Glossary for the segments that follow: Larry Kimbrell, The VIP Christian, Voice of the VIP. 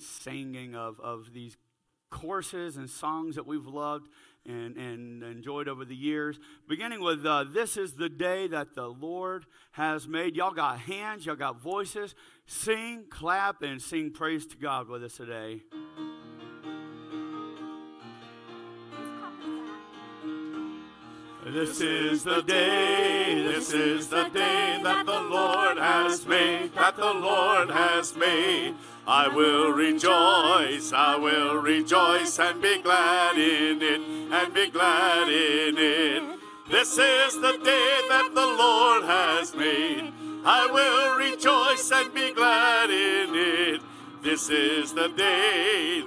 singing of these courses and songs that we've loved and enjoyed over the years, beginning with "This is the day that the Lord has made." Y'all got hands, y'all got voices. Sing, clap, and sing praise to God with us today. This is the day, this is the day that the Lord has made, that the Lord has made. I will rejoice and be glad in it, and be glad in it. This is the day that the Lord has made. I will rejoice and be glad in it. This is the day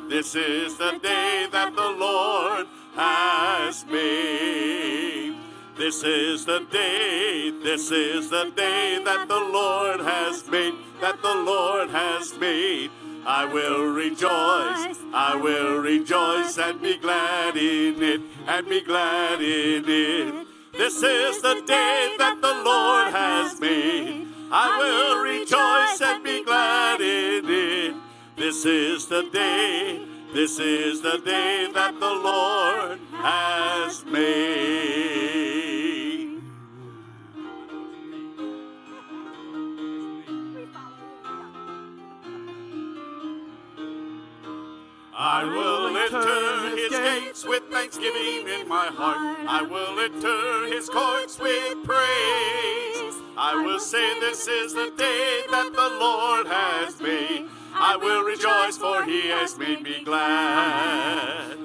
that the Lord has made. This is the day that the Lord has made, that the Lord has made. I will rejoice and be glad in it, and be glad in it. This is the day that the Lord has made. I will rejoice and be glad in it. This is the day that the Lord has made. I will enter his gates with thanksgiving in my heart. I will enter his courts with praise. I will say, this is the day that the Lord has made. I will rejoice, for he has made me glad.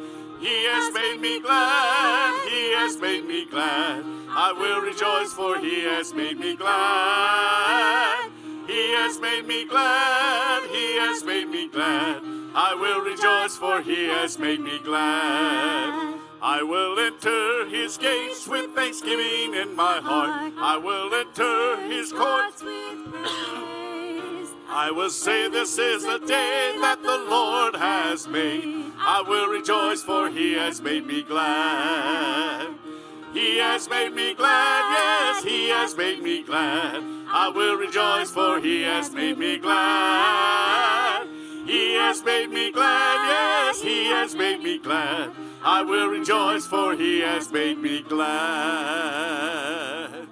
He has made me glad. He has made me glad. I will rejoice, for he has made me glad. He has made me glad. He has made me glad. I will rejoice, for he has made me glad. I will enter his gates with thanksgiving in my heart. I will enter his courts with praise. I will say, this is the day that the Lord has made. I will rejoice, for he has made me glad. He has made me glad, yes, he has made me glad. I will rejoice, for he has made me glad. He has made me glad, yes, he has made me glad. I will rejoice, for he has made me glad.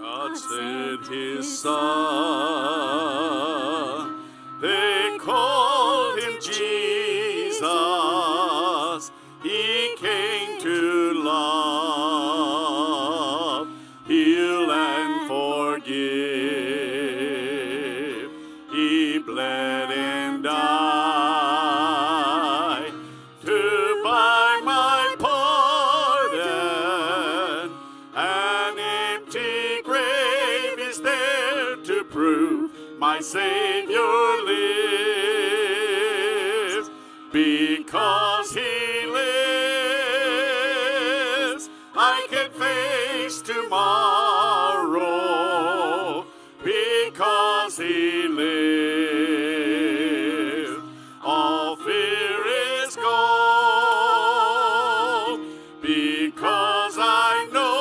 God sent his son, they called him Jesus. He came to love, heal and forgive. He bled and died to buy my pardon. An empty to prove my Savior lives. Because he lives, I can face tomorrow. Because he lives, all fear is gone. Because I know.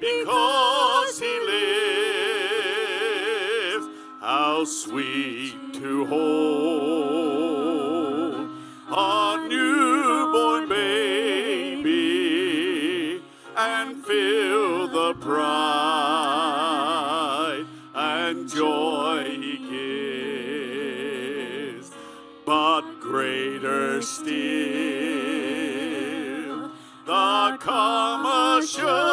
Because he lives, how sweet to hold a newborn baby and feel the pride and joy he gives. But greater still, the calm assurance.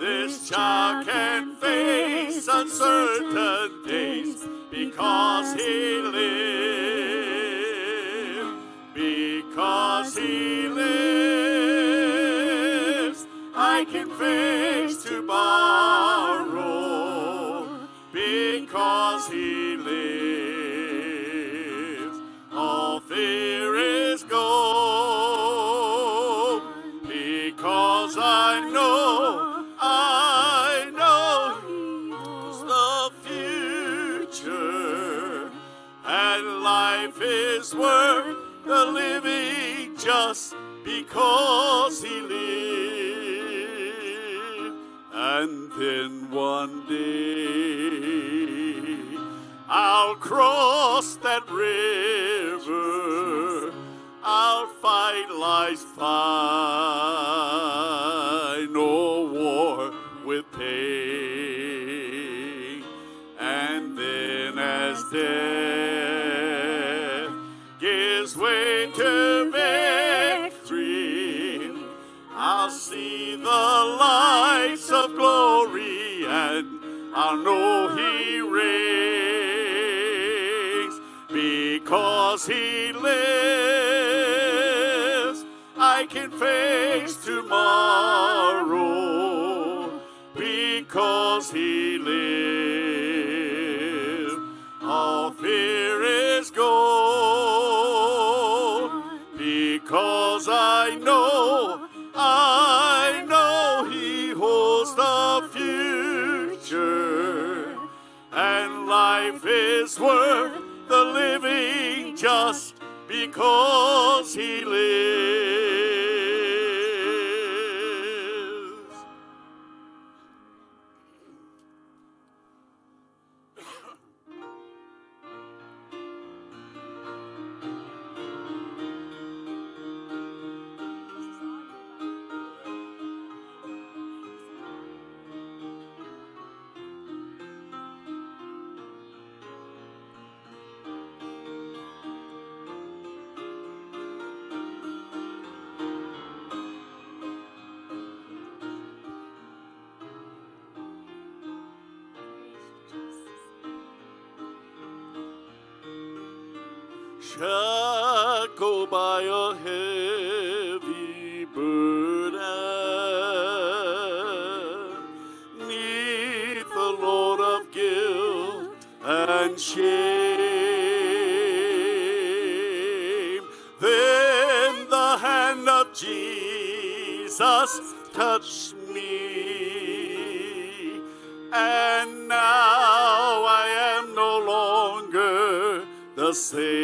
This child can face uncertain days because he lives. Because he lives, I can face tomorrow. Because he lives, all fear is gone. is worth the living just because he lived. And then one day I'll cross that river, I'll fight life's final war with pain. And then as death gives way to victory, I'll see the lights of glory, and I'll know he reigns. Because he lives, I can face tomorrow. Because he lives, all fear is gone. Because I know he holds the future, and life is worth the living just because he lives. Shall go by a heavy burden, neath the load of guilt and shame. Then the hand of Jesus touched me, and now I am no longer the same.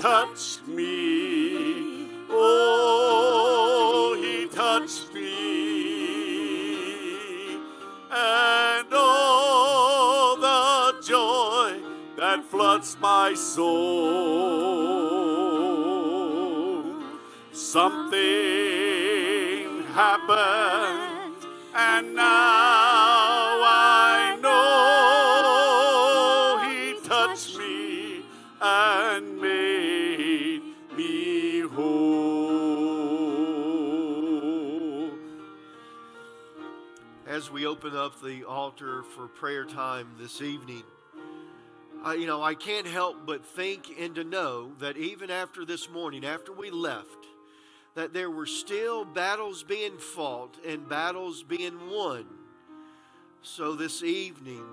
Touched me, oh, he touched me, and oh, the joy that floods my soul. Something happened, and now I know he touched me and made me whole. As we open up the altar for prayer time this evening, I can't help but think and to know that even after this morning, after we left, that there were still battles being fought and battles being won. So this evening,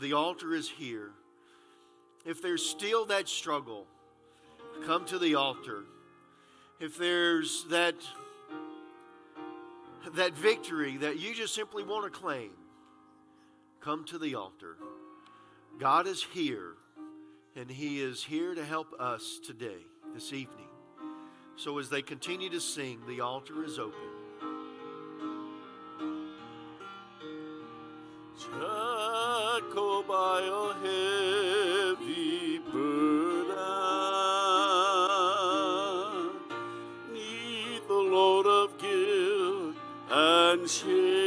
the altar is here. If there's still that struggle, come to the altar. If there's that victory that you just simply want to claim, come to the altar. God is here, and he is here to help us today, this evening. So as they continue to sing, the altar is open. Jacobio heavy burden, and shame.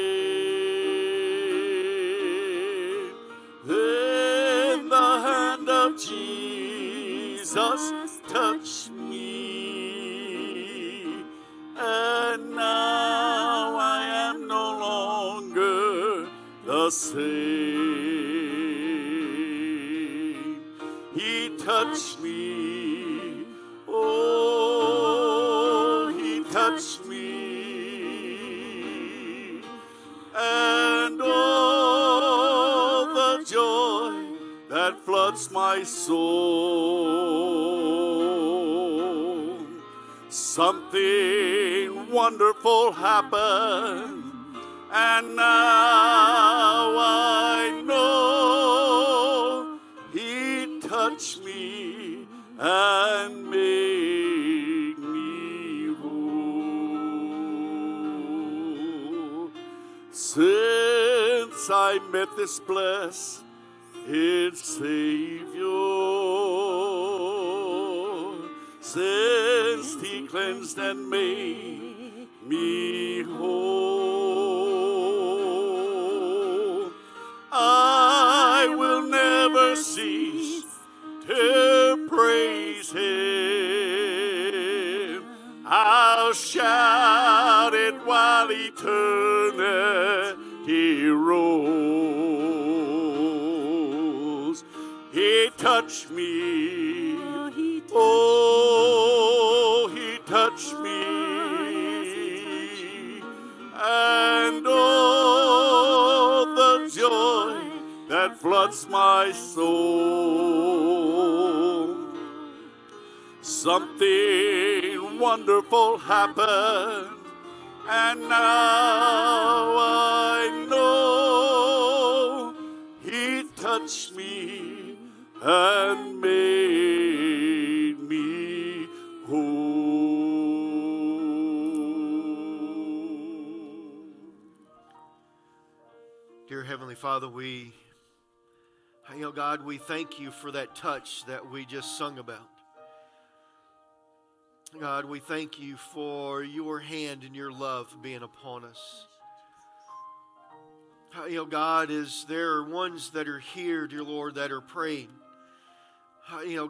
Then the hand of Jesus touched me, and now I am no longer the same. He touched me, oh, he touched me. And oh, the joy that floods my soul. Something wonderful happened, and now I know he touch me and make me whole. Since I met this blessed Savior, since He cleansed and made me whole, I will never cease to praise Him. I'll shout it while eternity rolls. He touched me, oh, He touched me, and oh, the joy that floods my soul. Something wonderful happened, and now I know He touched me and made me whole. Dear Heavenly Father, God, we thank You for that touch that we just sung about. God, we thank You for Your hand and Your love being upon us. God, is there ones that are here, dear Lord, that are praying?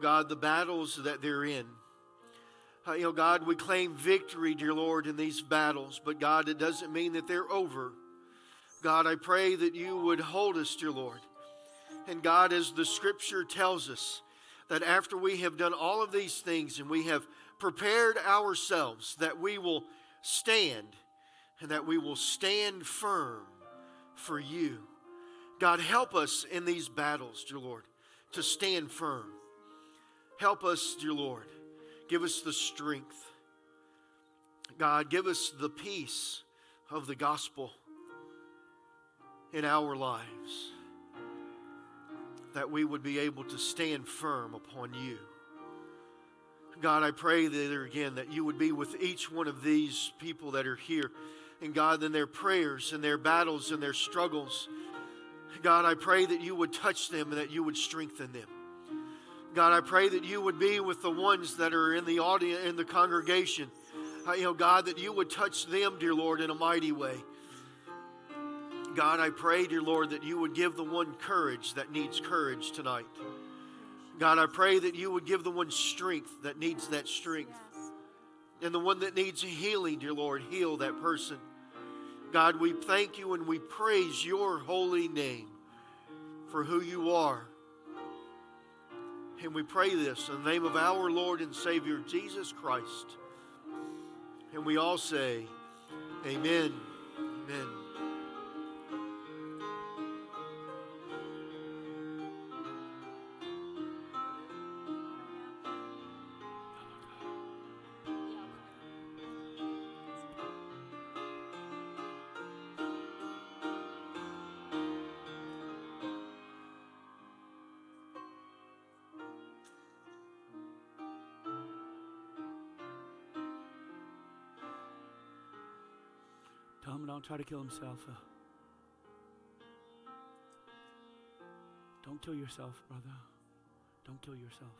God, the battles that they're in. God, we claim victory, dear Lord, in these battles, but God, it doesn't mean that they're over. God, I pray that You would hold us, dear Lord. And God, as the Scripture tells us, that after we have done all of these things and we have prepared ourselves, that we will stand and that we will stand firm for You. God, help us in these battles, dear Lord, to stand firm. Help us, dear Lord. Give us the strength. God, give us the peace of the gospel in our lives, that we would be able to stand firm upon You. God, I pray that again that You would be with each one of these people that are here. And God, in their prayers and their battles and their struggles, God, I pray that You would touch them and that You would strengthen them. God, I pray that You would be with the ones that are in the audience, in the congregation. God, that You would touch them, dear Lord, in a mighty way. God, I pray, dear Lord, that You would give the one courage that needs courage tonight. God, I pray that You would give the one strength that needs that strength. And the one that needs healing, dear Lord, heal that person. God, we thank You and we praise Your holy name for who You are. And we pray this in the name of our Lord and Savior, Jesus Christ. And we all say, amen, amen. Don't try to kill himself. Don't kill yourself, brother. Don't kill yourself.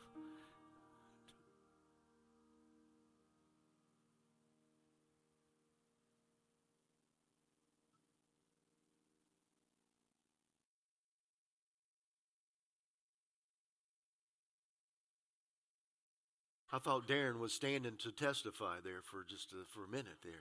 I thought Darren was standing to testify there for just for a minute there.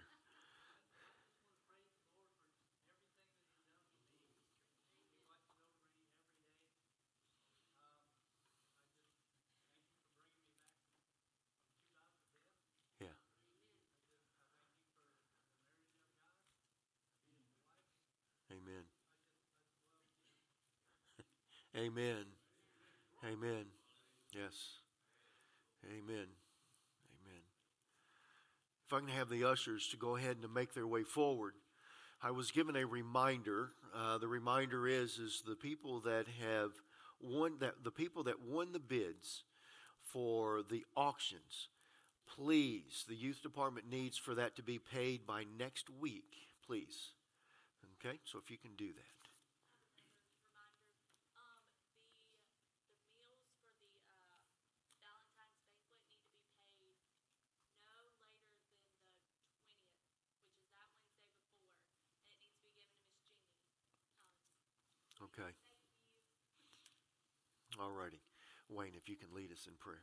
Amen. Amen. Yes. Amen. Amen. If I can have the ushers to go ahead and make their way forward. I was given a reminder. The reminder is the people that have the people that won the bids for the auctions, please, the youth department needs for that to be paid by next week, please. Okay, so if you can do that. Okay. All righty. Wayne, if you can lead us in prayer.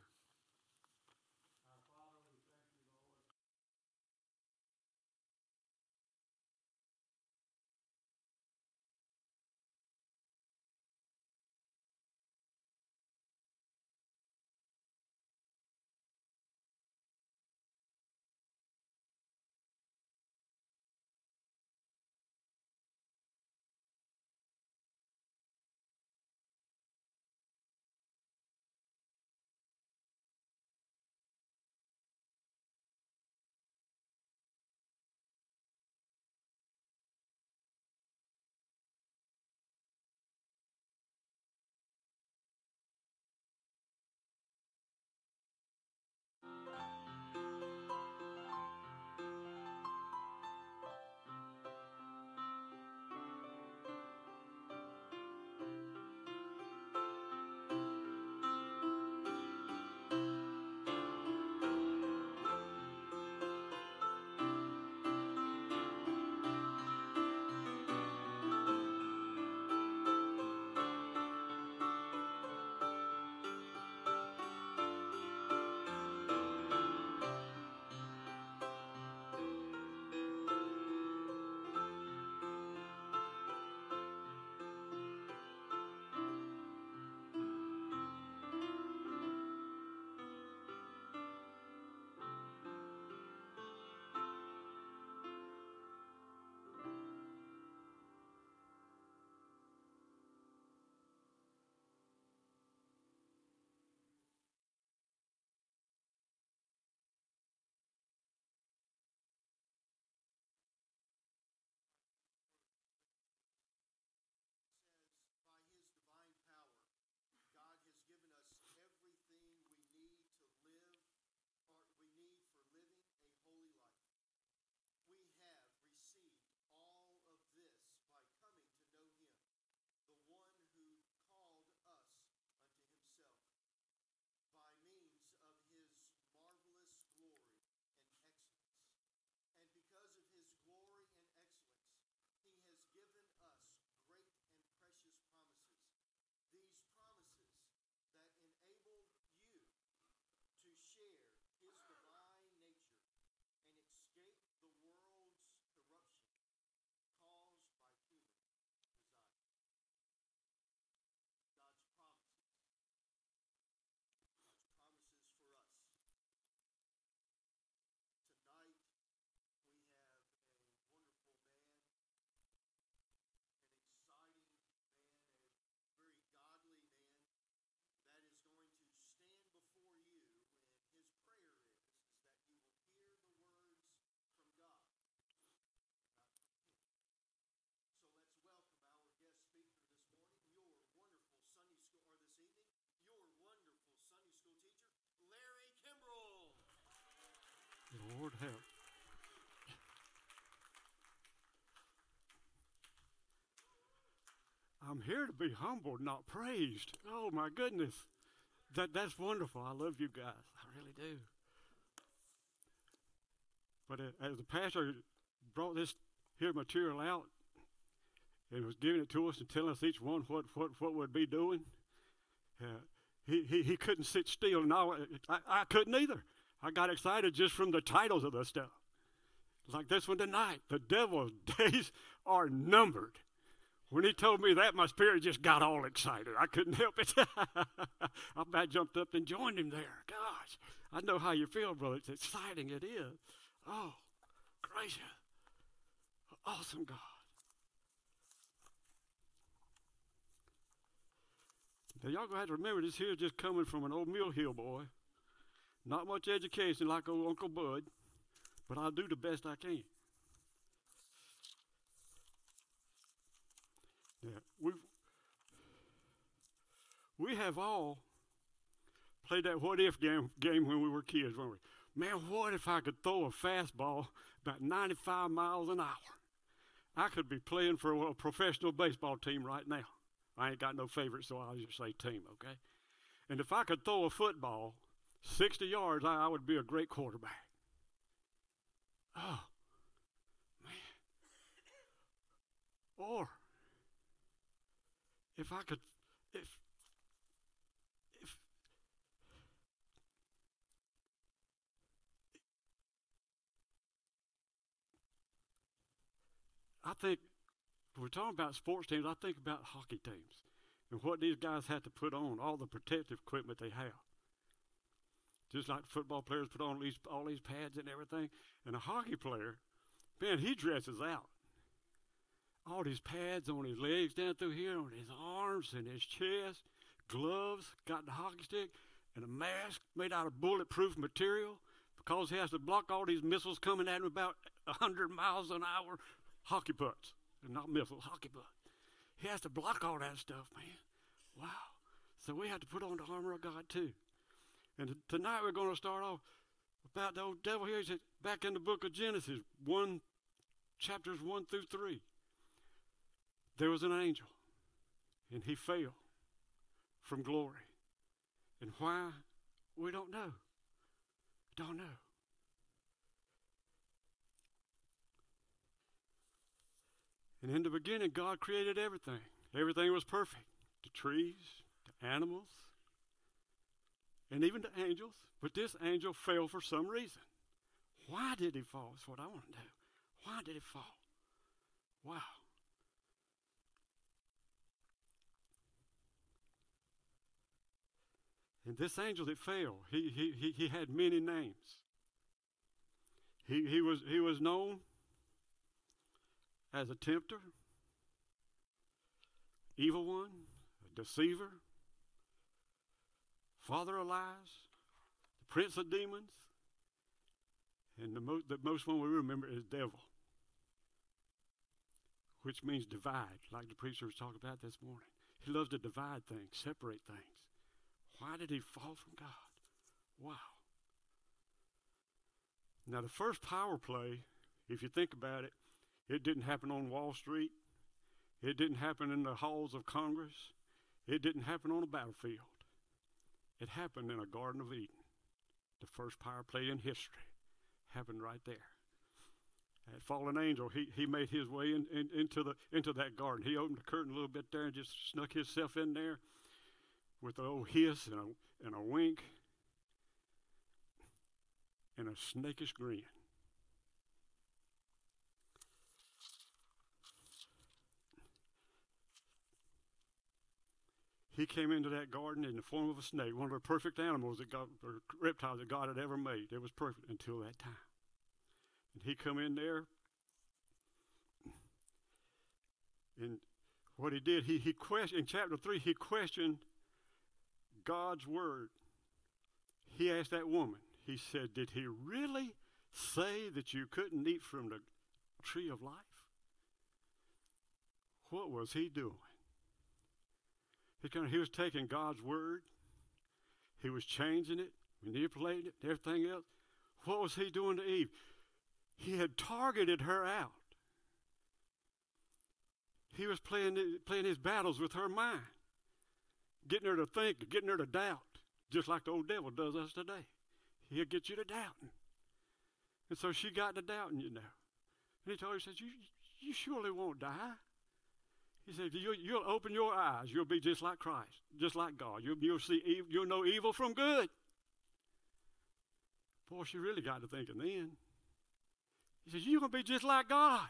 Lord help. I'm here to be humbled, not praised. Oh, my goodness. That's wonderful. I love you guys. I really do. But as the pastor brought this here material out and was giving it to us and telling us each one what we'd be doing, he couldn't sit still. No, I couldn't either. I got excited just from the titles of the stuff. Like this one tonight, the devil's days are numbered. When he told me that, my spirit just got all excited. I couldn't help it. I about jumped up and joined him there. Gosh, I know how you feel, brother. It's exciting. It is. Oh, gracious. Awesome God. Now, y'all going to have to remember this here is just coming from an old Mill Hill boy. Not much education like old Uncle Bud, but I'll do the best I can. Yeah, we've, We have all played that what-if game when we were kids, weren't we? Man, what if I could throw a fastball about 95 miles an hour? I could be playing for a professional baseball team right now. I ain't got no favorite, so I'll just say team, okay? And if I could throw a football 60 yards, I would be a great quarterback. Oh, man. Or if I could, if I think we're talking about sports teams, I think about hockey teams and what these guys had to put on, all the protective equipment they have. Just like football players put on all these pads and everything. And a hockey player, man, he dresses out. All these pads on his legs down through here, on his arms and his chest, gloves, got the hockey stick, and a mask made out of bulletproof material because he has to block all these missiles coming at him about 100 miles an hour. Hockey butts, not missiles, hockey butts. He has to block all that stuff, man. Wow. So we have to put on the armor of God, too. And tonight we're going to start off about the old devil here. He said, back in the book of Genesis, chapters 1 through 3, there was an angel, and he fell from glory. And why? We don't know. Don't know. And in the beginning, God created everything. Everything was perfect. The trees, the animals, and even the angels, but this angel fell for some reason. Why did he fall? That's what I want to know. Why did he fall? Wow. And this angel that fell, he had many names. He was known as a tempter, evil one, a deceiver, father of lies, the prince of demons, and the most one we remember is devil, which means divide, like the preacher was talking about this morning. He loves to divide things, separate things. Why did he fall from God? Wow. Now, the first power play, if you think about it, it didn't happen on Wall Street. It didn't happen in the halls of Congress. It didn't happen on a battlefield. It happened in a Garden of Eden. The first power play in history happened right there. That fallen angel, he made his way into that garden. He opened the curtain a little bit there and just snuck himself in there with an old hiss and a wink and a snakish grin. He came into that garden in the form of a snake, one of the perfect animals that God, or reptiles that God had ever made. It was perfect until that time. And he come in there, and what he did, he questioned, in chapter 3, he questioned God's word. He asked that woman, he said, did he really say that you couldn't eat from the tree of life? What was he doing? He was taking God's word. He was changing it, manipulating it, everything else. What was he doing to Eve? He had targeted her out. He was playing his battles with her mind, getting her to think, getting her to doubt, just like the old devil does us today. He'll get you to doubting. And so she got to doubting, you know. And he told her, he said, you surely won't die. He said, you'll open your eyes. You'll be just like Christ, just like God. You'll see evil. You'll know evil from good. Boy, she really got to thinking then. He said, you're going to be just like God.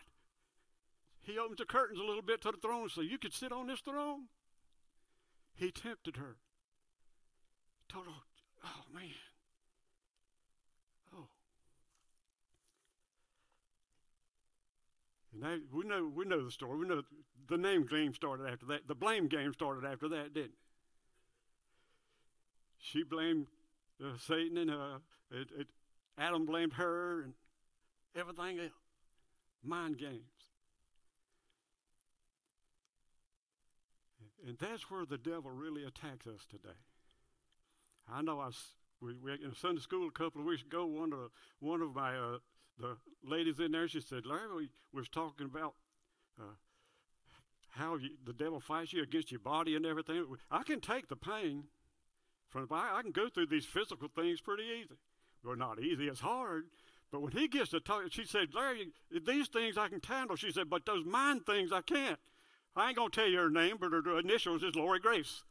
He opens the curtains a little bit to the throne so you could sit on this throne. He tempted her. Told her, oh, man. Oh. And we know the story. We know the name game started after that. The blame game started after that, didn't it? She blamed Satan, and Adam blamed her, and everything else. Mind games. And that's where the devil really attacks us today. I know we in Sunday school a couple of weeks ago, one of my the ladies in there, she said, Larry, we was talking about how the devil fights you against your body and everything. I can take the pain from the body. I can go through these physical things pretty easy. Well, not easy, it's hard. But when he gets to talk, she said, Larry, these things I can handle. She said, but those mind things I can't. I ain't going to tell you her name, but her initials is Lori Grace.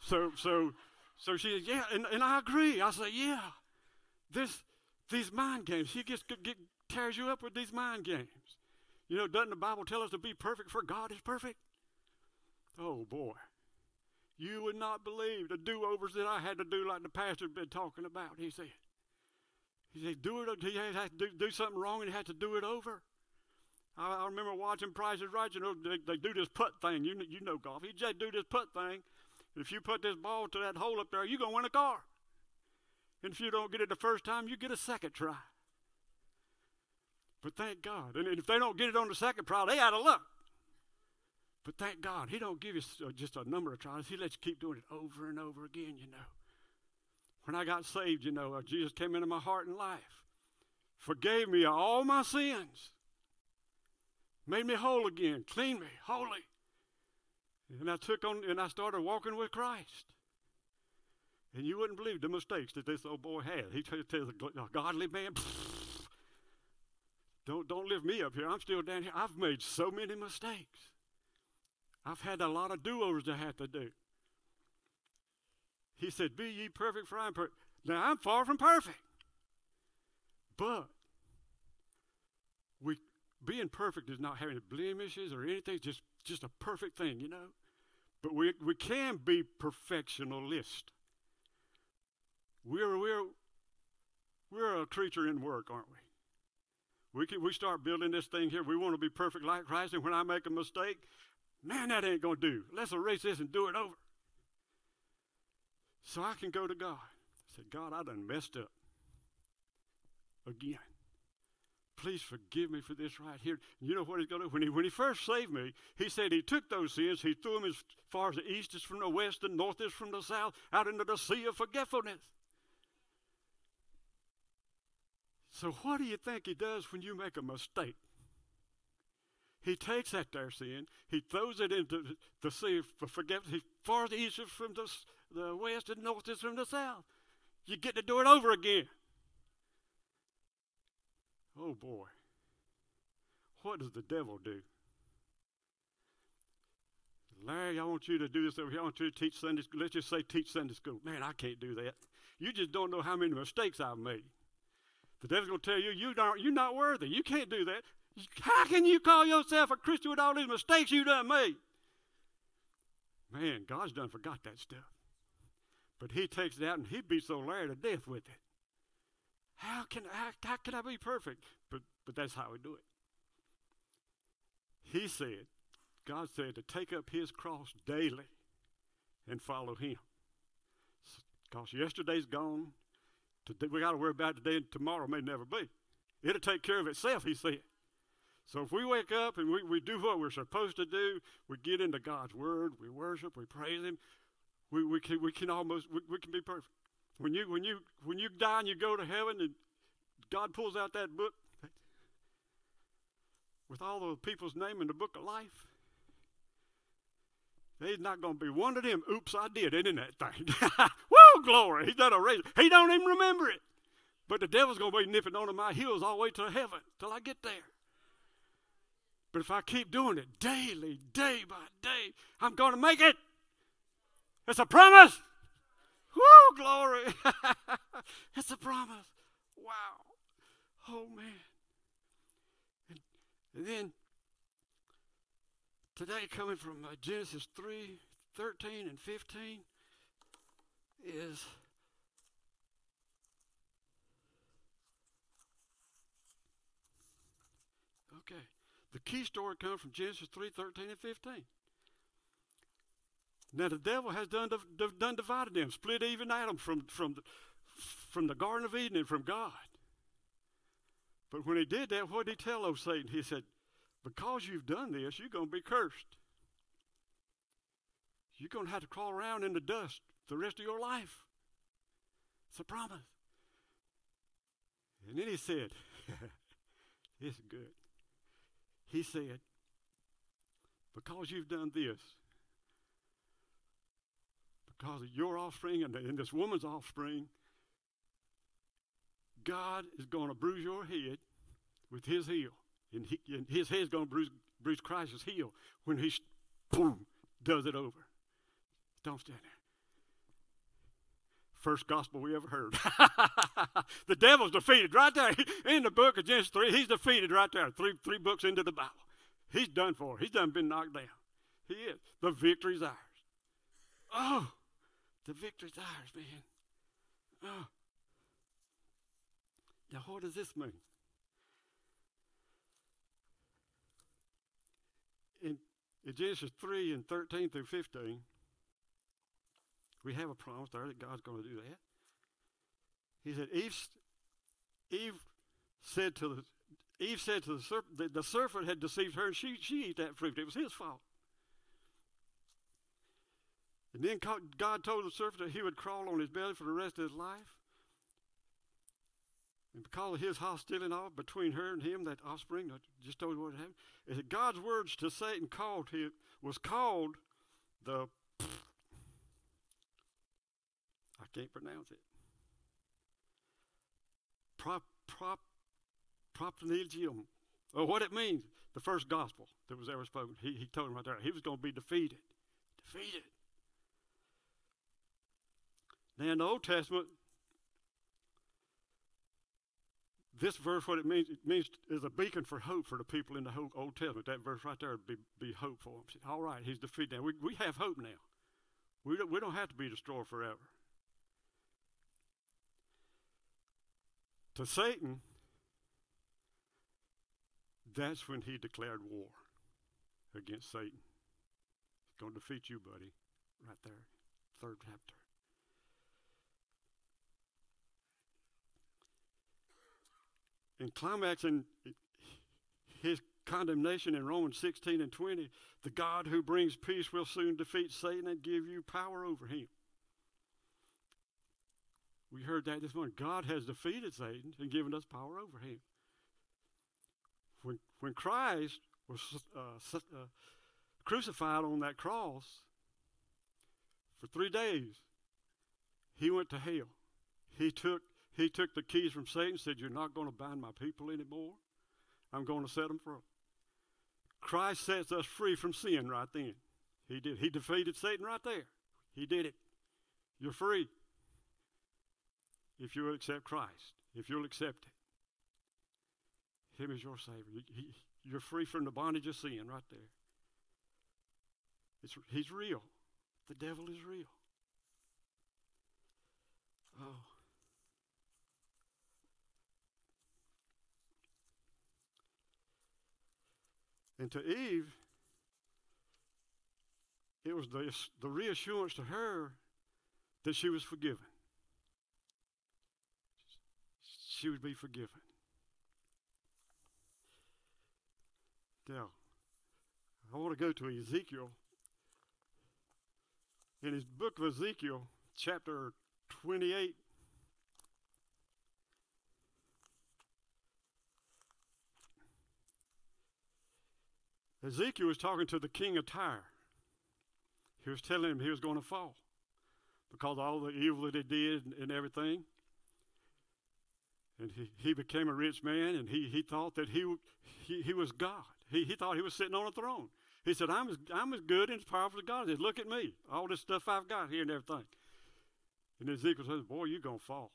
So she said, yeah, and I agree. I said, yeah, these mind games, he tears you up with these mind games. You know, doesn't the Bible tell us to be perfect for God is perfect? Oh, boy. You would not believe the do-overs that I had to do like the pastor's been talking about, he said. He said, do something wrong and you have to do it over. I remember watching Price is Right. You know, they do this putt thing. You know golf. You just do this putt thing. And if you put this ball to that hole up there, you're going to win a car. And if you don't get it the first time, you get a second try. But thank God. And if they don't get it on the second try, they out of luck. But thank God, he don't give you just a number of tries. He lets you keep doing it over and over again, you know. When I got saved, you know, Jesus came into my heart and life, forgave me all my sins, made me whole again, cleaned me, holy. And I took on, and I started walking with Christ. And you wouldn't believe the mistakes that this old boy had. He tells a godly man, don't lift me up here. I'm still down here. I've made so many mistakes. I've had a lot of do-overs I had to do. He said, be ye perfect, for I am perfect. Now, I'm far from perfect. But being perfect is not having blemishes or anything, just a perfect thing, you know. But we can be perfectionist. We're a creature in work, aren't we? We start building this thing here. We want to be perfect like Christ, and when I make a mistake, man, that ain't going to do. Let's erase this and do it over. So I can go to God. I said, God, I done messed up again. Please forgive me for this right here. You know what he's going to do? When he first saved me, he said he took those sins, he threw them as far as the east is from the west, the north is from the south, out into the sea of forgetfulness. So what do you think he does when you make a mistake? He takes that there sin, he throws it into the sea of forgetfulness, far as the east is from the west and north is from the south. You get to do it over again. Oh, boy. What does the devil do? Larry, I want you to do this over here. I want you to teach Sunday school. Let's just say teach Sunday school. Man, I can't do that. You just don't know how many mistakes I've made. The devil's going to tell you, you're not worthy. You can't do that. How can you call yourself a Christian with all these mistakes you done made? Man, God's done forgot that stuff. But he takes it out and he beats old Larry to death with it. How can I be perfect? But that's how we do it. He said, God said to take up his cross daily and follow him. Because yesterday's gone. Today, we got to worry about today, and tomorrow may never be. It'll take care of itself, he said. So if we wake up and we do what we're supposed to do, we get into God's word, we worship, we praise him, we can be perfect. When you die and you go to heaven and God pulls out that book with all the people's name in the book of life, there's not going to be one of them, oops, I did it in that thing. Woo, glory. He's done a race. He don't even remember it. But the devil's going to be nipping onto my heels all the way to heaven till I get there. But if I keep doing it daily, day by day, I'm going to make it. It's a promise. Woo, glory. It's a promise. Wow. Oh, man. And then, today coming from Genesis 3:13 and 15 is, okay, the key story comes from Genesis 3:13 and 15. Now the devil has done divided them, split Eve and Adam from the Garden of Eden and from God. But when he did that, what did he tell old Satan? He said, because you've done this, you're going to be cursed. you're going to have to crawl around in the dust the rest of your life. It's a promise. And then he said, this is good. He said, because you've done this, because of your offspring and this woman's offspring, God is going to bruise your head with his heel. And his head's going to bruise Christ's heel when he, boom, does it over. Don't stand there. First gospel we ever heard. The devil's defeated right there. In the book of Genesis 3, he's defeated right there. Three books into the Bible. He's done for. He's done been knocked down. He is. The victory's ours. Oh, the victory's ours, man. Oh. Now, what does this mean? In Genesis 3 and 13 through 15, we have a promise there that God's going to do that. He said, Eve said to the serpent, that the serpent had deceived her, and she ate that fruit. It was his fault. And then God told the serpent that he would crawl on his belly for the rest of his life. And because of his hostility and all between her and him, that offspring, I just told you what happened, is that God's words to Satan was called the, I can't pronounce it, Propnegium, or what it means, the first gospel that was ever spoken. He told him right there, he was going to be defeated. Defeated. Now in the Old Testament, this verse, what it means is a beacon for hope for the people in the whole Old Testament. That verse right there would be hope for them. See, all right, he's defeated now. We have hope now. We don't have to be destroyed forever. To Satan, that's when he declared war against Satan. He's going to defeat you, buddy, right there, third chapter. In climaxing his condemnation in Romans 16 and 20, the God who brings peace will soon defeat Satan and give you power over him. We heard that this morning. God has defeated Satan and given us power over him. When Christ was crucified on that cross for 3 days, he went to hell. He took the keys from Satan and said, you're not going to bind my people anymore. I'm going to set them free. Christ sets us free from sin right then. He did. He defeated Satan right there. He did it. You're free if you will accept Christ, if you'll accept it. Him as your Savior. You're free from the bondage of sin right there. He's real. The devil is real. Oh. And to Eve, it was the reassurance to her that she was forgiven. She would be forgiven. Now, I want to go to Ezekiel. In his book of Ezekiel, chapter 28, Ezekiel was talking to the king of Tyre. He was telling him he was going to fall because of all the evil that he did and everything. And he became a rich man, and he thought that he was God. He thought he was sitting on a throne. He said, I'm as good and as powerful as God is. Look at me, all this stuff I've got here and everything. And Ezekiel says, boy, you're going to fall.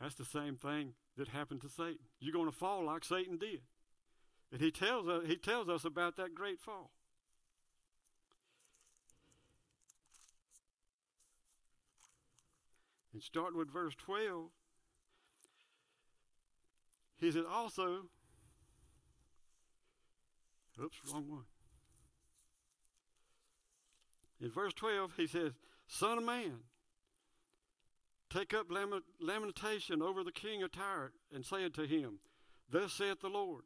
That's the same thing that happened to Satan. You're going to fall like Satan did. And he tells us about that great fall. And starting with verse 12, he said also, oops, wrong one. In verse 12, he says, Son of man, take up lamentation over the king of Tyre and say unto him, Thus saith the Lord,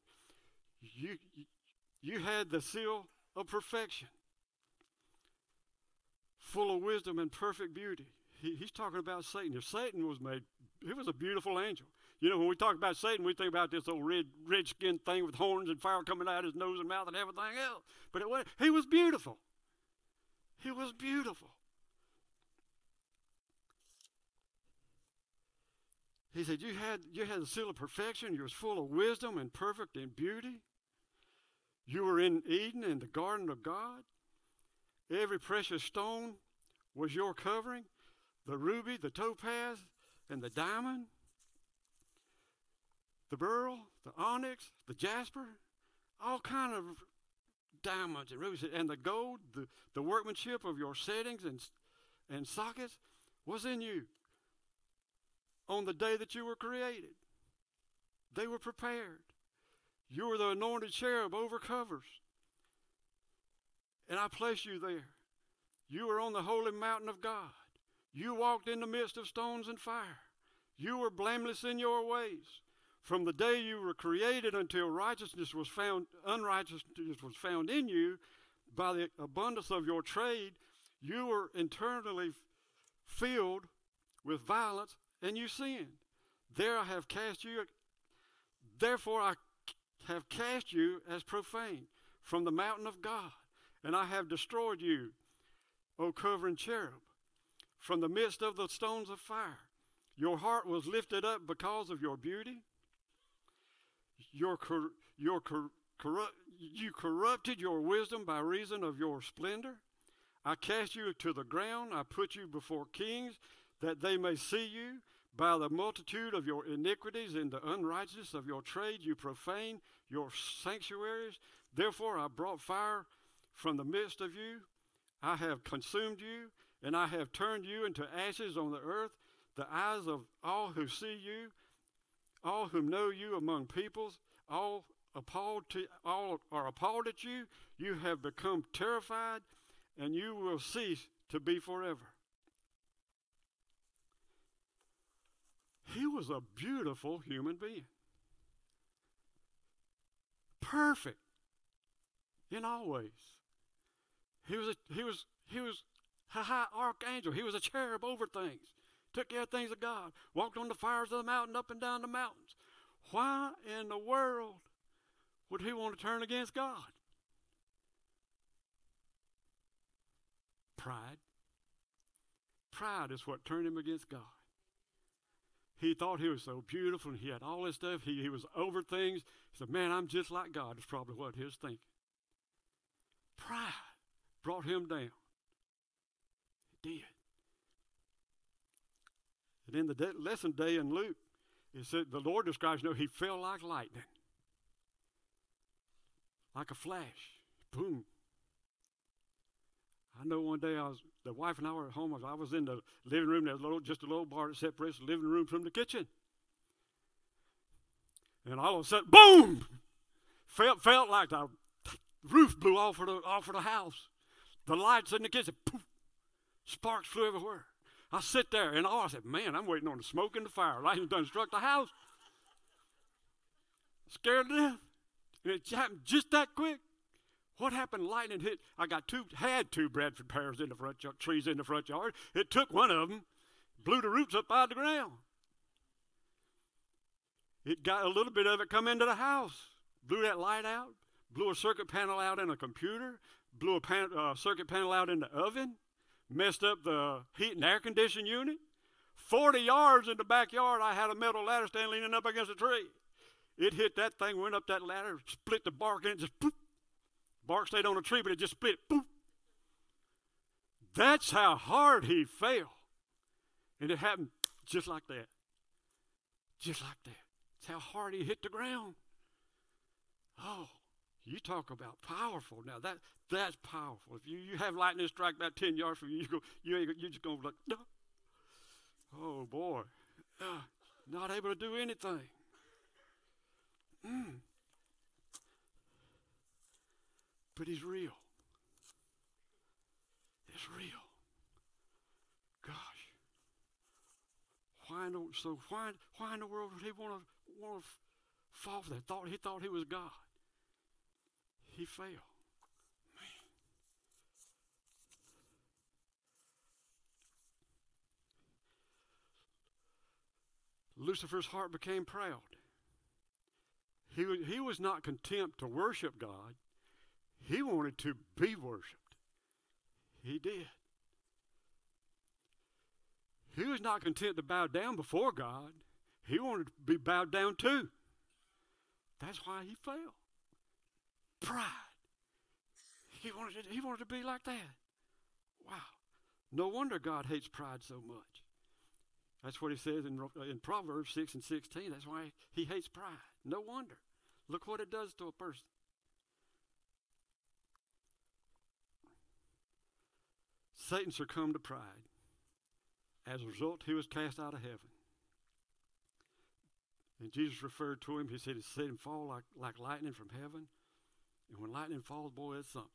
You had the seal of perfection. full of wisdom and perfect beauty. He's talking about Satan. If Satan was made, he was a beautiful angel. You know, when we talk about Satan, we think about this old red-skinned thing with horns and fire coming out his nose and mouth and everything else. But he was beautiful. He was beautiful. He said, you had the seal of perfection. You was full of wisdom and perfect in beauty. You were in Eden, in the garden of God. Every precious stone was your covering, the ruby, the topaz, and the diamond, the beryl, the onyx, the jasper, all kind of diamonds and rubies, and the gold, the workmanship of your settings and sockets was in you on the day that you were created. They were prepared. You were the anointed cherub over covers, and I placed you there. You were on the holy mountain of God. You walked in the midst of stones and fire. You were blameless in your ways. From the day you were created until unrighteousness was found in you, by the abundance of your trade, you were internally filled with violence, and you sinned. Therefore I have cast you as profane from the mountain of God, and I have destroyed you, O covering cherub, from the midst of the stones of fire. Your heart was lifted up because of your beauty. You corrupted your wisdom by reason of your splendor. I cast you to the ground. I put you before kings, that they may see you. By the multitude of your iniquities and the unrighteousness of your trade, you profane your sanctuaries. Therefore I brought fire from the midst of you. I have consumed you, and I have turned you into ashes on the earth. The eyes of all who see you, all who know you among peoples, all are appalled at you. You have become terrified, and you will cease to be forever. He was a beautiful human being. Perfect in all ways. He was a high archangel. He was a cherub over things. Took care of things of God. Walked on the fires of the mountain, up and down the mountains. Why in the world would he want to turn against God? Pride. Pride is what turned him against God. He thought he was so beautiful and he had all this stuff. He was over things. He said, man, I'm just like God, is probably what he was thinking. Pride brought him down. It did. And in the lesson day in Luke, it said the Lord describes, he fell like lightning, like a flash, boom. I know one day the wife and I were at home. I was in the living room. There's just a little bar that separates the living room from the kitchen. And all of a sudden, boom! Felt like the roof blew off of the house. The lights in the kitchen, poof! Sparks flew everywhere. I sit there and I said, man, I'm waiting on the smoke and the fire. Lightning done struck the house. Scared to death. And it happened just that quick. What happened? Lightning hit. I had two Bradford pears in the front yard, trees in the front yard. It took one of them, blew the roots up out of the ground. It got a little bit of it come into the house, blew that light out, blew a circuit panel out in a computer, blew a circuit panel out in the oven, messed up the heat and air conditioning unit. 40 yards in the backyard, I had a metal ladder stand leaning up against a tree. It hit that thing, went up that ladder, split the bark, and it just poof. Bark stayed on the tree, but it just split. Poof. That's how hard he fell. And it happened just like that. Just like that. That's how hard he hit the ground. Oh, you talk about powerful. Now, that's powerful. If you have lightning strike about 10 yards from you, you're just going to be like, no. Oh, boy. Not able to do anything. But he's real. It's real. Gosh. Why in the world would he want to fall for that? He thought he was God. He failed. Man. Lucifer's heart became proud. He was not content to worship God. He wanted to be worshiped. He did. He was not content to bow down before God. He wanted to be bowed down to. That's why he fell. Pride. He wanted to be like that. Wow. No wonder God hates pride so much. That's what he says in Proverbs 6 and 16. That's why he hates pride. No wonder. Look what it does to a person. Satan succumbed to pride. As a result, he was cast out of heaven. And Jesus referred to him. He said, "He set him fall like lightning from heaven." And when lightning falls, boy, it's something.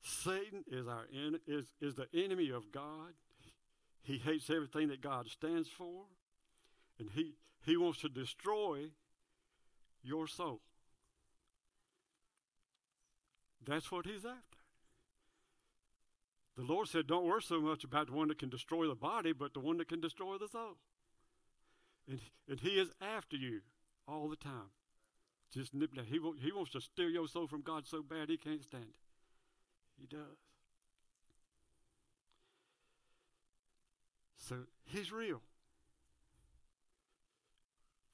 Satan is the enemy of God. He hates everything that God stands for. And he wants to destroy your soul. That's what he's after. The Lord said, don't worry so much about the one that can destroy the body, but the one that can destroy the soul. And he is after you all the time. Just nip down. He wants to steal your soul from God so bad he can't stand it. He does. So he's real.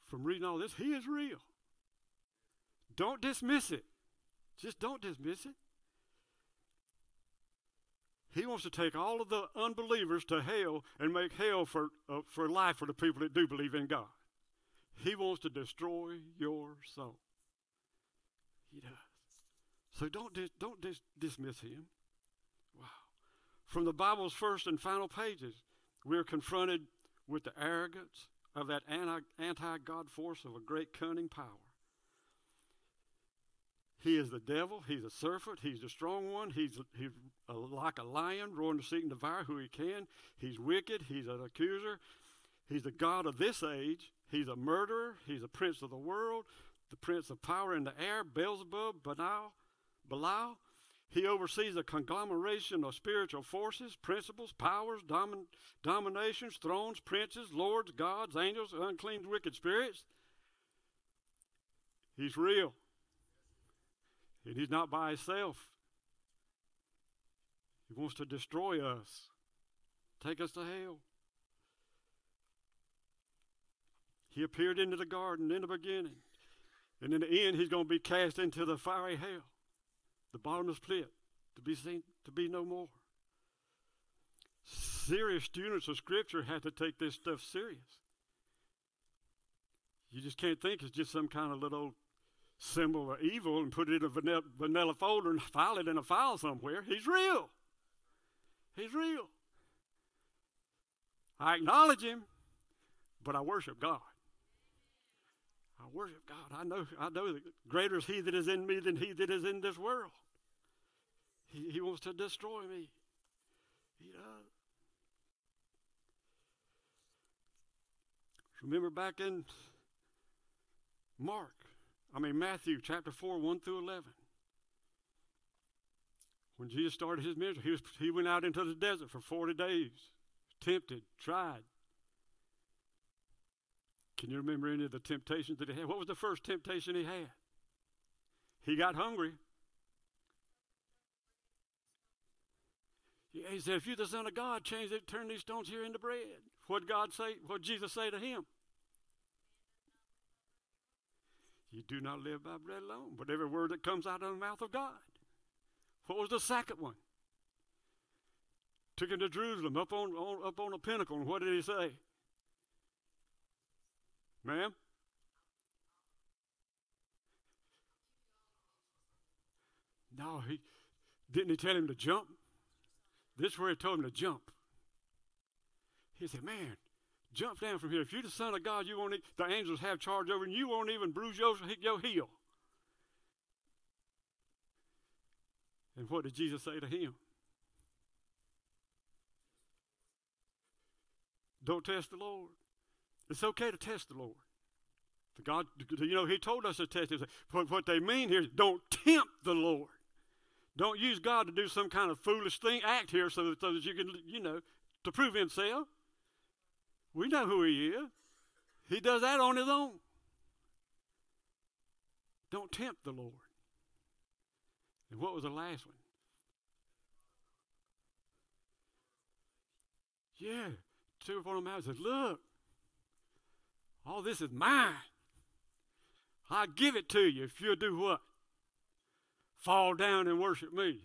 From reading all this, he is real. Don't dismiss it. Just don't dismiss it. He wants to take all of the unbelievers to hell and make hell for life for the people that do believe in God. He wants to destroy your soul. He does. So don't dismiss him. Wow. From the Bible's first and final pages, we're confronted with the arrogance of that anti-God force of a great cunning power. He is the devil. He's a serpent. He's the strong one. He's like a lion roaring to seek and devour who he can. He's wicked. He's an accuser. He's the god of this age. He's a murderer. He's a prince of the world, the prince of power in the air, Beelzebub, Belial. He oversees a conglomeration of spiritual forces, principles, powers, dominations, thrones, princes, lords, gods, angels, unclean, wicked spirits. He's real. And he's not by himself. He wants to destroy us, take us to hell. He appeared into the garden in the beginning. And in the end, he's going to be cast into the fiery hell, the bottomless pit, to be seen, to be no more. Serious students of Scripture have to take this stuff serious. You just can't think it's just some kind of little symbol of evil and put it in a vanilla folder and file it in a file somewhere. He's real. He's real. I acknowledge him, but I worship God. I worship God. I know that greater is he that is in me than he that is in this world. He wants to destroy me. He does. Remember back in Matthew chapter 4, 1 through 11. When Jesus started his ministry, he went out into the desert for 40 days, tempted, tried. Can you remember any of the temptations that he had? What was the first temptation he had? He got hungry. He said, "If you're the Son of God, change it, turn these stones here into bread." What God say? What Jesus say to him? "You do not live by bread alone, but every word that comes out of the mouth of God." What was the second one? Took him to Jerusalem, up on a pinnacle, and what did he say? "Ma'am, no," he tell him to jump? This is where he told him to jump. He said, "Man, jump down from here. If you're the Son of God, you won't. The angels have charge over, and you won't even bruise your heel." And what did Jesus say to him? Don't test the Lord. It's okay to test the Lord. He told us to test him. What they mean here is don't tempt the Lord. Don't use God to do some kind of foolish thing, act here so that you can, to prove himself. We know who he is. He does that on his own. Don't tempt the Lord. And what was the last one? Yeah, two of them out says, look, all this is mine. I'll give it to you if you'll do what? Fall down and worship me.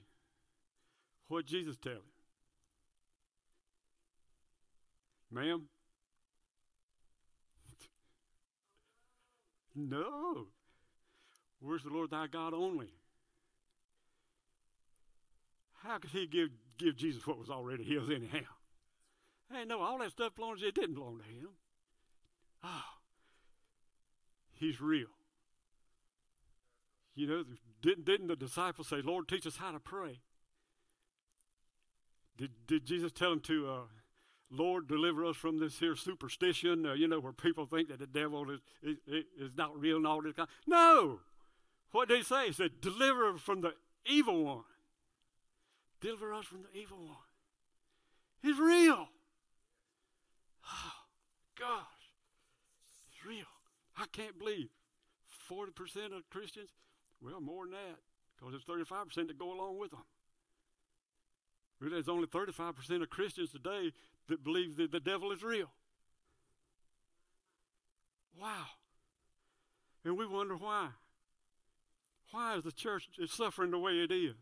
What did Jesus tell him? Ma'am? No. Worship the Lord thy God only. How could he give Jesus what was already his anyhow? Hey, no, all that stuff belongs to you. It didn't belong to him. Oh, he's real. You know, didn't the disciples say, Lord, teach us how to pray? Did Jesus tell them to, Lord, deliver us from this here superstition, where people think that the devil is not real and all this kind? No. What did he say? He said, deliver us from the evil one. Deliver us from the evil one. He's real. Oh, gosh. It's real. I can't believe 40% of Christians, well, more than that, because there's 35% that go along with them. Really, there's only 35% of Christians today that believe that the devil is real. Wow. And we wonder why. Why is the church suffering the way it is?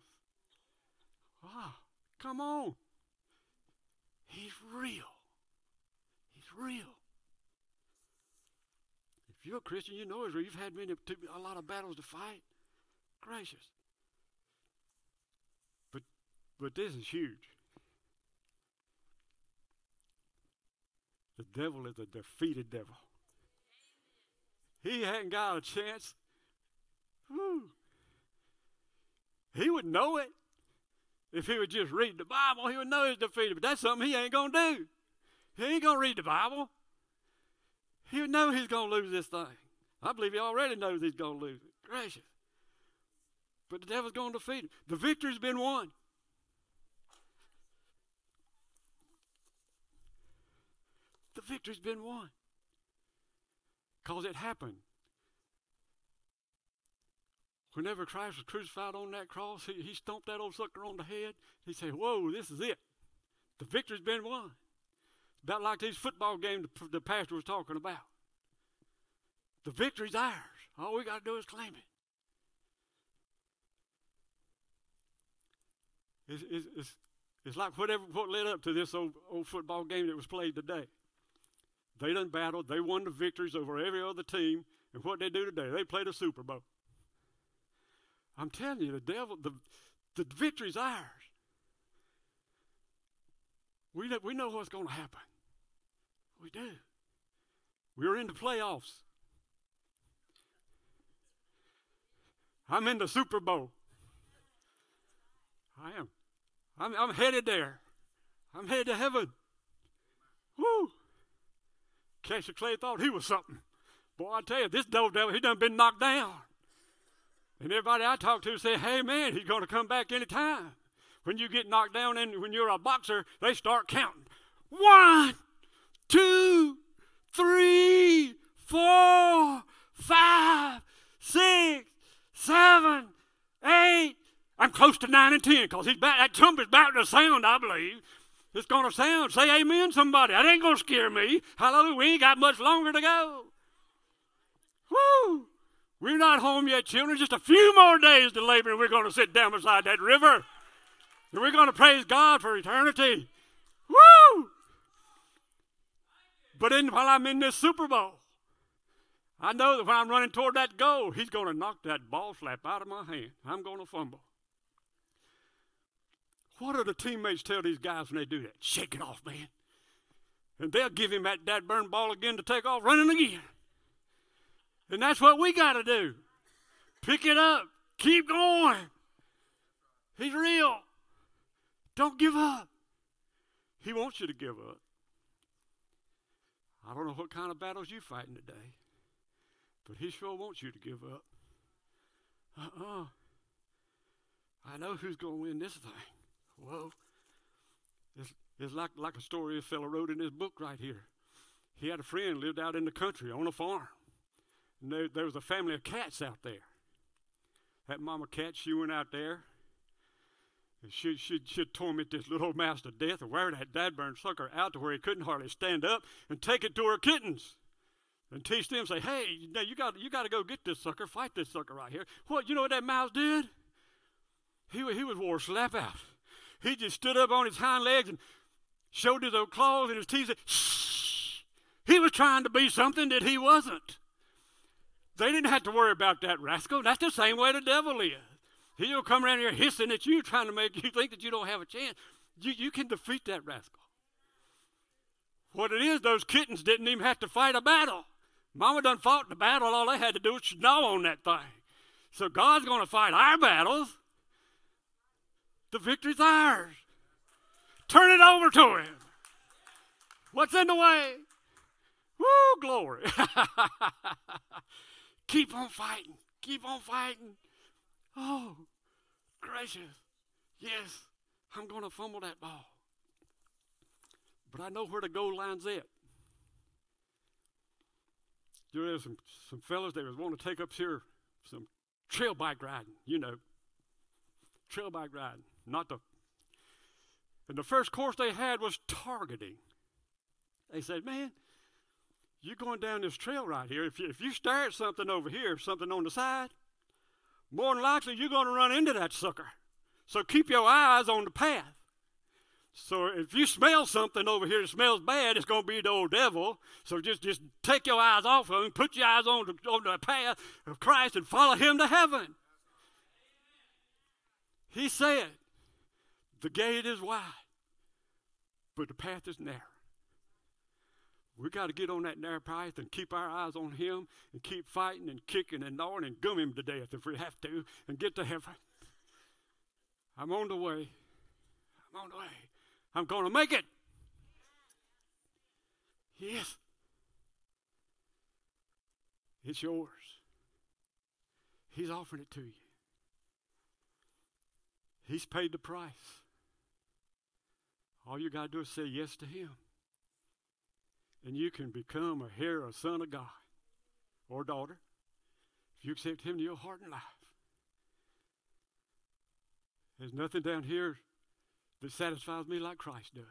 Wow. Come on. He's real. He's real. If you're a Christian, you know he's real. You've had a lot of battles to fight. Gracious. But this is huge. The devil is a defeated devil. He hadn't got a chance. Woo. He would know it. If he would just read the Bible, he would know he's defeated. But that's something he ain't going to do. He ain't going to read the Bible. He would know he's going to lose this thing. I believe he already knows he's going to lose it. Gracious. But the devil's going to defeat him. The victory's been won. The victory's been won. Because it happened. Whenever Christ was crucified on that cross, he stomped that old sucker on the head. He said, whoa, this is it. The victory's been won. About like these football games the pastor was talking about. The victory's ours. All we got to do is claim it. It's like what led up to this old football game that was played today. They done battled. They won the victories over every other team. And what they do today, they played a Super Bowl. I'm telling you, the devil, the victory's ours. We know what's going to happen. We do. We're in the playoffs. I'm in the Super Bowl. I am. I'm headed there. I'm headed to heaven. Woo! Cassius Clay thought he was something. Boy, I tell you, this devil, he done been knocked down. And everybody I talk to say, hey, man, he's going to come back any time. When you get knocked down and when you're a boxer, they start counting. 1, 2, 3, 4, 5, 6, 7, 8. I'm close to 9 and 10 because he's back. That tumber's back to sound, I believe. It's going to sound. Say amen, somebody. That ain't going to scare me. Hallelujah. We ain't got much longer to go. Woo! We're not home yet, children. Just a few more days to labor, and we're going to sit down beside that river. And we're going to praise God for eternity. Woo! But while I'm in this Super Bowl, I know that when I'm running toward that goal, he's going to knock that ball slap out of my hand. I'm going to fumble. What do the teammates tell these guys when they do that? Shake it off, man. And they'll give him that burn ball again to take off running again. And that's what we got to do. Pick it up. Keep going. He's real. Don't give up. He wants you to give up. I don't know what kind of battles you're fighting today, but he sure wants you to give up. I know who's going to win this thing. Whoa. It's like a story a fellow wrote in his book right here. He had a friend lived out in the country on a farm. And there was a family of cats out there. That mama cat, she went out there. And she'd torment this little old mouse to death and wear that dadburn sucker out to where he couldn't hardly stand up and take it to her kittens and teach them, say, hey, you got to go get this sucker, fight this sucker right here. What, you know what that mouse did? He was wore slap out. He just stood up on his hind legs and showed his old claws and his teeth. And shh! He was trying to be something that he wasn't. They didn't have to worry about that rascal. That's the same way the devil is. He'll come around here hissing at you, trying to make you think that you don't have a chance. You can defeat that rascal. What it is, those kittens didn't even have to fight a battle. Mama done fought the battle. All they had to do was gnaw on that thing. So God's going to fight our battles. The victory's ours. Turn it over to him. What's in the way? Woo, glory. Keep on fighting. Keep on fighting. Oh, gracious. Yes, I'm going to fumble that ball. But I know where the goal line's at. You know, there's some fellas that was wanting to take up here some trail bike riding, you know. Trail bike riding. And the first course they had was targeting. They said, man, you're going down this trail right here. If you stare at something over here, something on the side, more than likely you're going to run into that sucker. So keep your eyes on the path. So if you smell something over here that smells bad, it's going to be the old devil. So just take your eyes off of him, put your eyes on the path of Christ and follow him to heaven. He said, the gate is wide, but the path is narrow. We got to get on that narrow path and keep our eyes on him and keep fighting and kicking and gnawing and gum him to death if we have to and get to heaven. I'm on the way. I'm going to make it. Yes. It's yours. He's offering it to you. He's paid the price. All you got to do is say yes to him. And you can become a heir or son of God or daughter if you accept him to your heart and life. There's nothing down here that satisfies me like Christ does.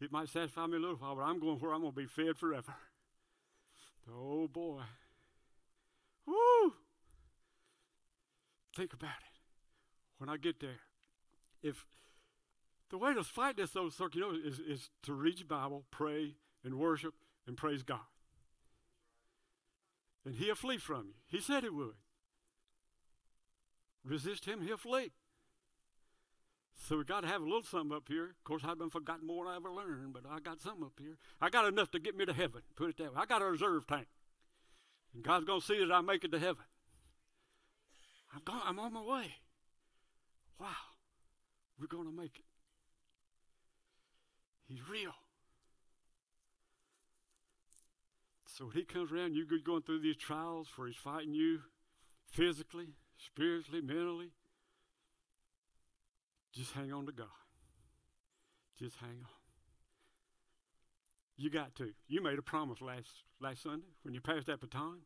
It might satisfy me a little while, but I'm going where I'm going to be fed forever. Oh, boy. Woo! Think about it. When I get there, if the way to fight this, though, you know, is to read the Bible, pray, and worship, and praise God. And he'll flee from you. He said he would. Resist him, he'll flee. So we got to have a little something up here. Of course, I've been forgotten more than I ever learned, but I got something up here. I got enough to get me to heaven, put it that way. I got a reserve tank. And God's going to see that I make it to heaven. I'm on my way. Wow, we're going to make it. He's real. So when he comes around, you're going through these trials where he's fighting you physically, spiritually, mentally. Just hang on to God. Just hang on. You got to. You made a promise last Sunday when you passed that baton.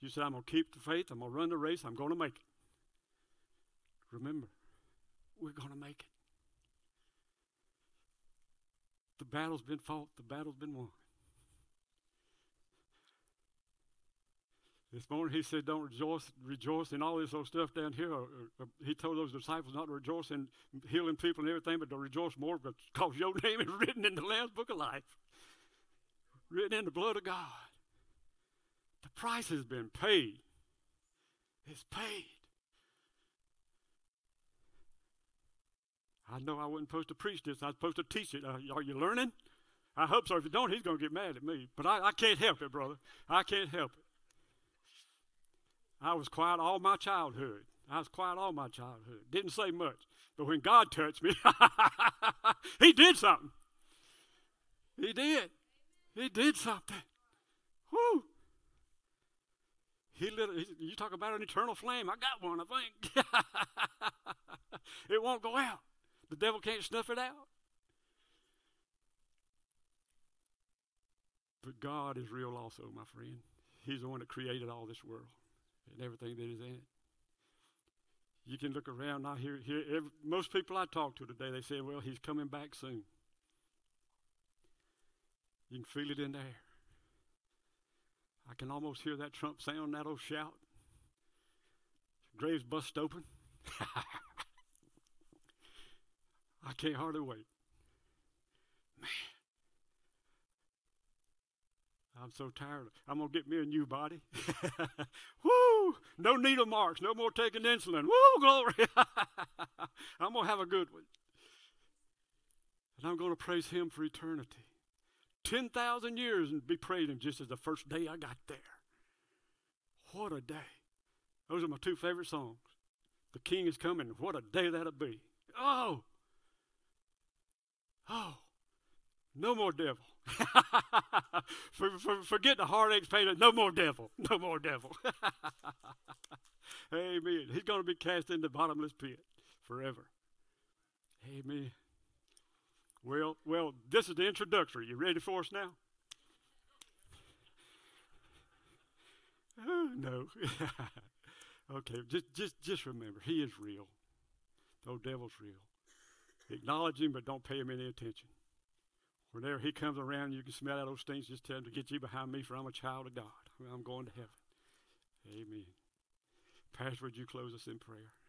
You said, I'm going to keep the faith. I'm going to run the race. I'm going to make it. Remember. We're going to make it. The battle's been fought. The battle's been won. This morning he said, don't rejoice in all this old stuff down here. He told those disciples not to rejoice in healing people and everything, but to rejoice more because your name is written in the Lamb's Book of Life. Written in the blood of God. The price has been paid. It's paid. I know I wasn't supposed to preach this. I was supposed to teach it. Are you learning? I hope so. If you don't, he's going to get mad at me. But I can't help it, brother. I can't help it. I was quiet all my childhood. Didn't say much. But when God touched me, he did something. He did something. Woo! You talk about an eternal flame. I got one, I think. It won't go out. The devil can't snuff it out. But God is real also, my friend. He's the one that created all this world and everything that is in it. You can look around. I hear most people I talk to today, they say, well, he's coming back soon. You can feel it in the air. I can almost hear that trump sound, that old shout. Graves bust open. I can't hardly wait. Man. I'm so tired. I'm going to get me a new body. Woo! No needle marks. No more taking insulin. Woo! Glory! I'm going to have a good one. And I'm going to praise him for eternity. 10,000 years and be praising him just as the first day I got there. What a day. Those are my two favorite songs. The King is coming. What a day that'll be. Oh! Oh! No more devil. Forget the heartaches, pain. No more devil. No more devil. Amen. He's going to be cast in the bottomless pit forever. Amen. Well, this is the introductory. You ready for us now? Oh, no. Okay, just remember, he is real. The old devil's real. Acknowledge him, but don't pay him any attention. Whenever he comes around, you can smell that old stink. Just tell him to get you behind me, for I'm a child of God. I'm going to heaven. Amen. Pastor, would you close us in prayer?